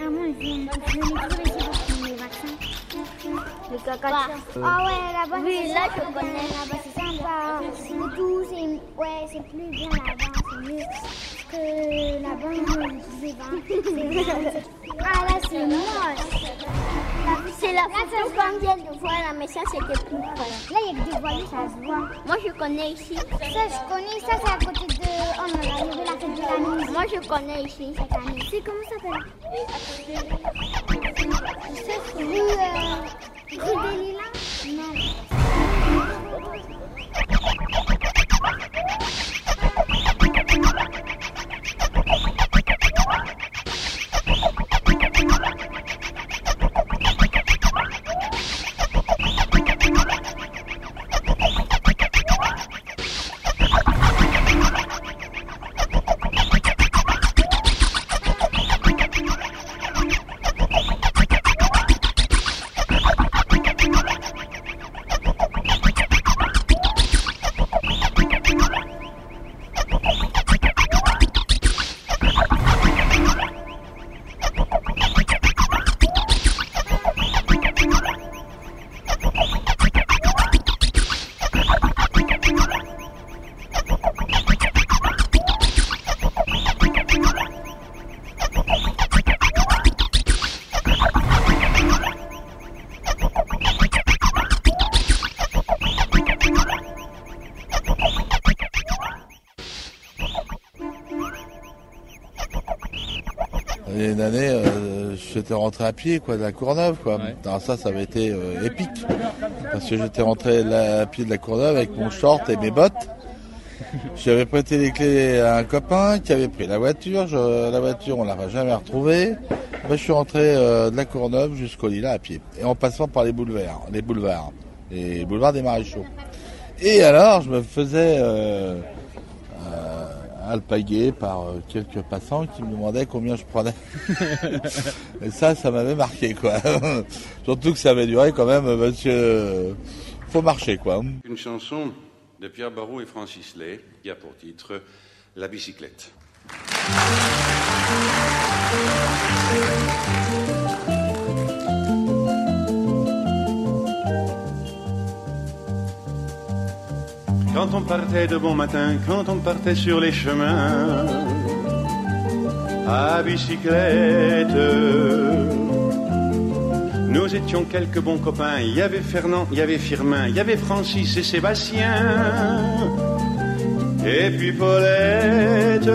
Ah moi je viens de les vaccins. Le caca. Ah ouais là-bas. Oui là je connais. Là-bas c'est sympa. C'est tout, c'est ouais c'est plus bien là-bas, c'est mieux. que la bande des bains. Ah là, c'est moche. C'est la photo quand de voilà, mais ça c'était plus proche. Là, il y a que des voiles, ça se voit. Moi, je connais ici. Ça, je connais. Ça, c'est à côté de... Oh non, la nouvelle à côté de la musique. Moi, je connais ici. C'est comment ça s'appelle? C'est rue... Rue des Lilas? Non. Il y a une année, euh, j'étais rentré à pied quoi, de la Courneuve. Quoi. Ouais. Alors ça, ça avait été euh, épique. Parce que j'étais rentré là, à pied de la Courneuve avec mon short et mes bottes. J'avais prêté les clés à un copain qui avait pris la voiture. Je, la voiture, on ne l'avait jamais retrouvée. Après, je suis rentré euh, de la Courneuve jusqu'au Lila à pied. Et en passant par les boulevards, les boulevards, les boulevards des Maréchaux. Et alors, je me faisais... Euh, alpagué par euh, quelques passants qui me demandaient combien je prenais. Et ça, ça m'avait marqué, quoi. Surtout que ça avait duré quand même, monsieur... Faut marcher, quoi. Une chanson de Pierre Barou et Francis Lay qui a pour titre « La bicyclette ». Quand on partait de bon matin, quand on partait sur les chemins, à bicyclette, nous étions quelques bons copains. Il y avait Fernand, il y avait Firmin, il y avait Francis et Sébastien, et puis Paulette.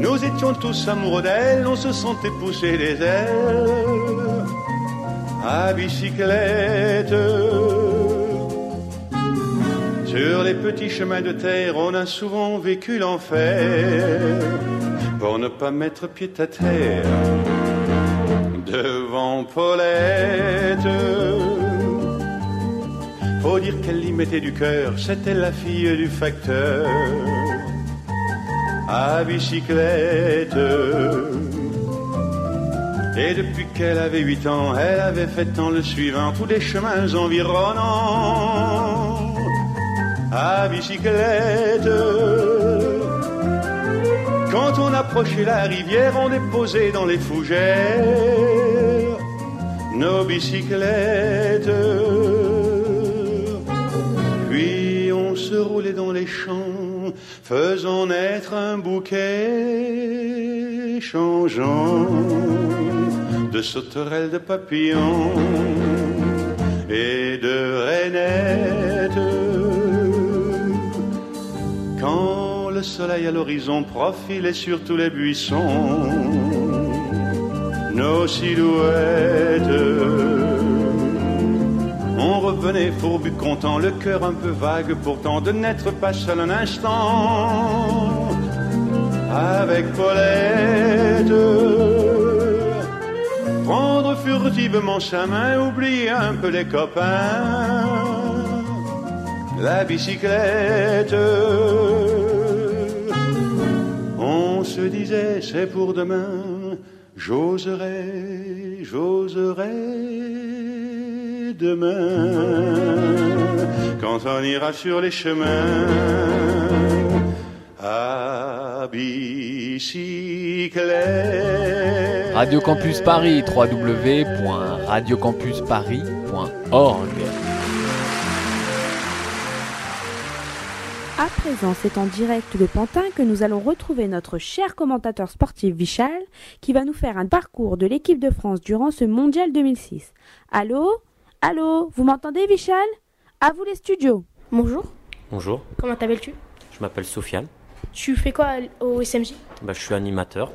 Nous étions tous amoureux d'elle, on se sentait pousser des ailes, à bicyclette. Sur les petits chemins de terre, on a souvent vécu l'enfer pour ne pas mettre pied à terre devant Paulette. Faut dire qu'elle y mettait du cœur, c'était la fille du facteur à bicyclette. Et depuis qu'elle avait huit ans, elle avait fait en le suivant tous les chemins environnants à bicyclette. Quand on approchait la rivière, on déposait dans les fougères nos bicyclettes. Puis on se roulait dans les champs, faisant naître un bouquet changeant de sauterelles, de papillons et de rainettes. Quand le soleil à l'horizon profilait sur tous les buissons nos silhouettes, on revenait fourbu content, le cœur un peu vague pourtant de n'être pas seul un instant avec Paulette. Prendre furtivement sa main, oublier un peu les copains, la bicyclette. On se disait c'est pour demain, j'oserai, j'oserai demain, quand on ira sur les chemins à bicyclette. Radio Campus Paris, w w w point radio campus paris point org. À présent, c'est en direct de Pantin que nous allons retrouver notre cher commentateur sportif Vichal, qui va nous faire un parcours de l'équipe de France durant ce Mondial deux mille six. Allô ? Allô ? Vous m'entendez, Vichal ? À vous les studios. Bonjour. Bonjour. Comment t'appelles-tu ? Je m'appelle Sofiane. Tu fais quoi au S M J ? Bah, je suis animateur.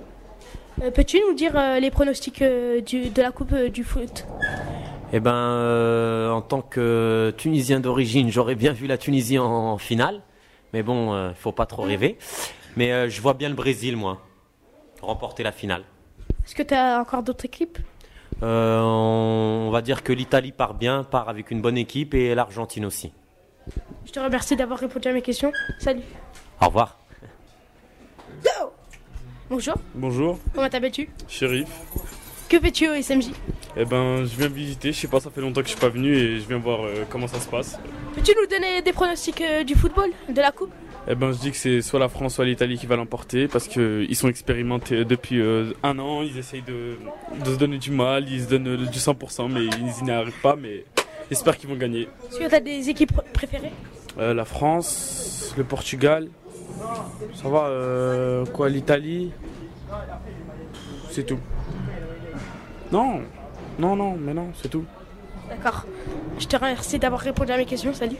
Euh, peux-tu nous dire euh, les pronostics euh, du, de la Coupe euh, du foot ? Eh ben, euh, en tant que Tunisien d'origine, j'aurais bien vu la Tunisie en, en finale. Mais bon, il euh, ne faut pas trop rêver. Mais euh, je vois bien le Brésil, moi, remporter la finale. Est-ce que tu as encore d'autres équipes ? euh, on, on va dire que l'Italie part bien, part avec une bonne équipe, et l'Argentine aussi. Je te remercie d'avoir répondu à mes questions. Salut. Au revoir. Yo ! Bonjour. Bonjour. Comment t'appelles-tu ? Chérif. Que fais-tu au S M J ? Eh ben, je viens visiter, je sais pas, ça fait longtemps que je suis pas venu et je viens voir euh, comment ça se passe. Peux-tu nous donner des pronostics euh, du football, de la coupe ? Eh ben, je dis que c'est soit la France, soit l'Italie qui va l'emporter parce qu'ils sont expérimentés depuis euh, un an, ils essayent de, de se donner du mal, ils se donnent du cent pour cent, mais ils n'y arrivent pas, mais j'espère qu'ils vont gagner. Est-ce que tu as des équipes pr- préférées ? euh, La France, le Portugal, ça va, euh, quoi, l'Italie, c'est tout. Non, non, non, mais non, c'est tout. D'accord. Je te remercie d'avoir répondu à mes questions. Salut.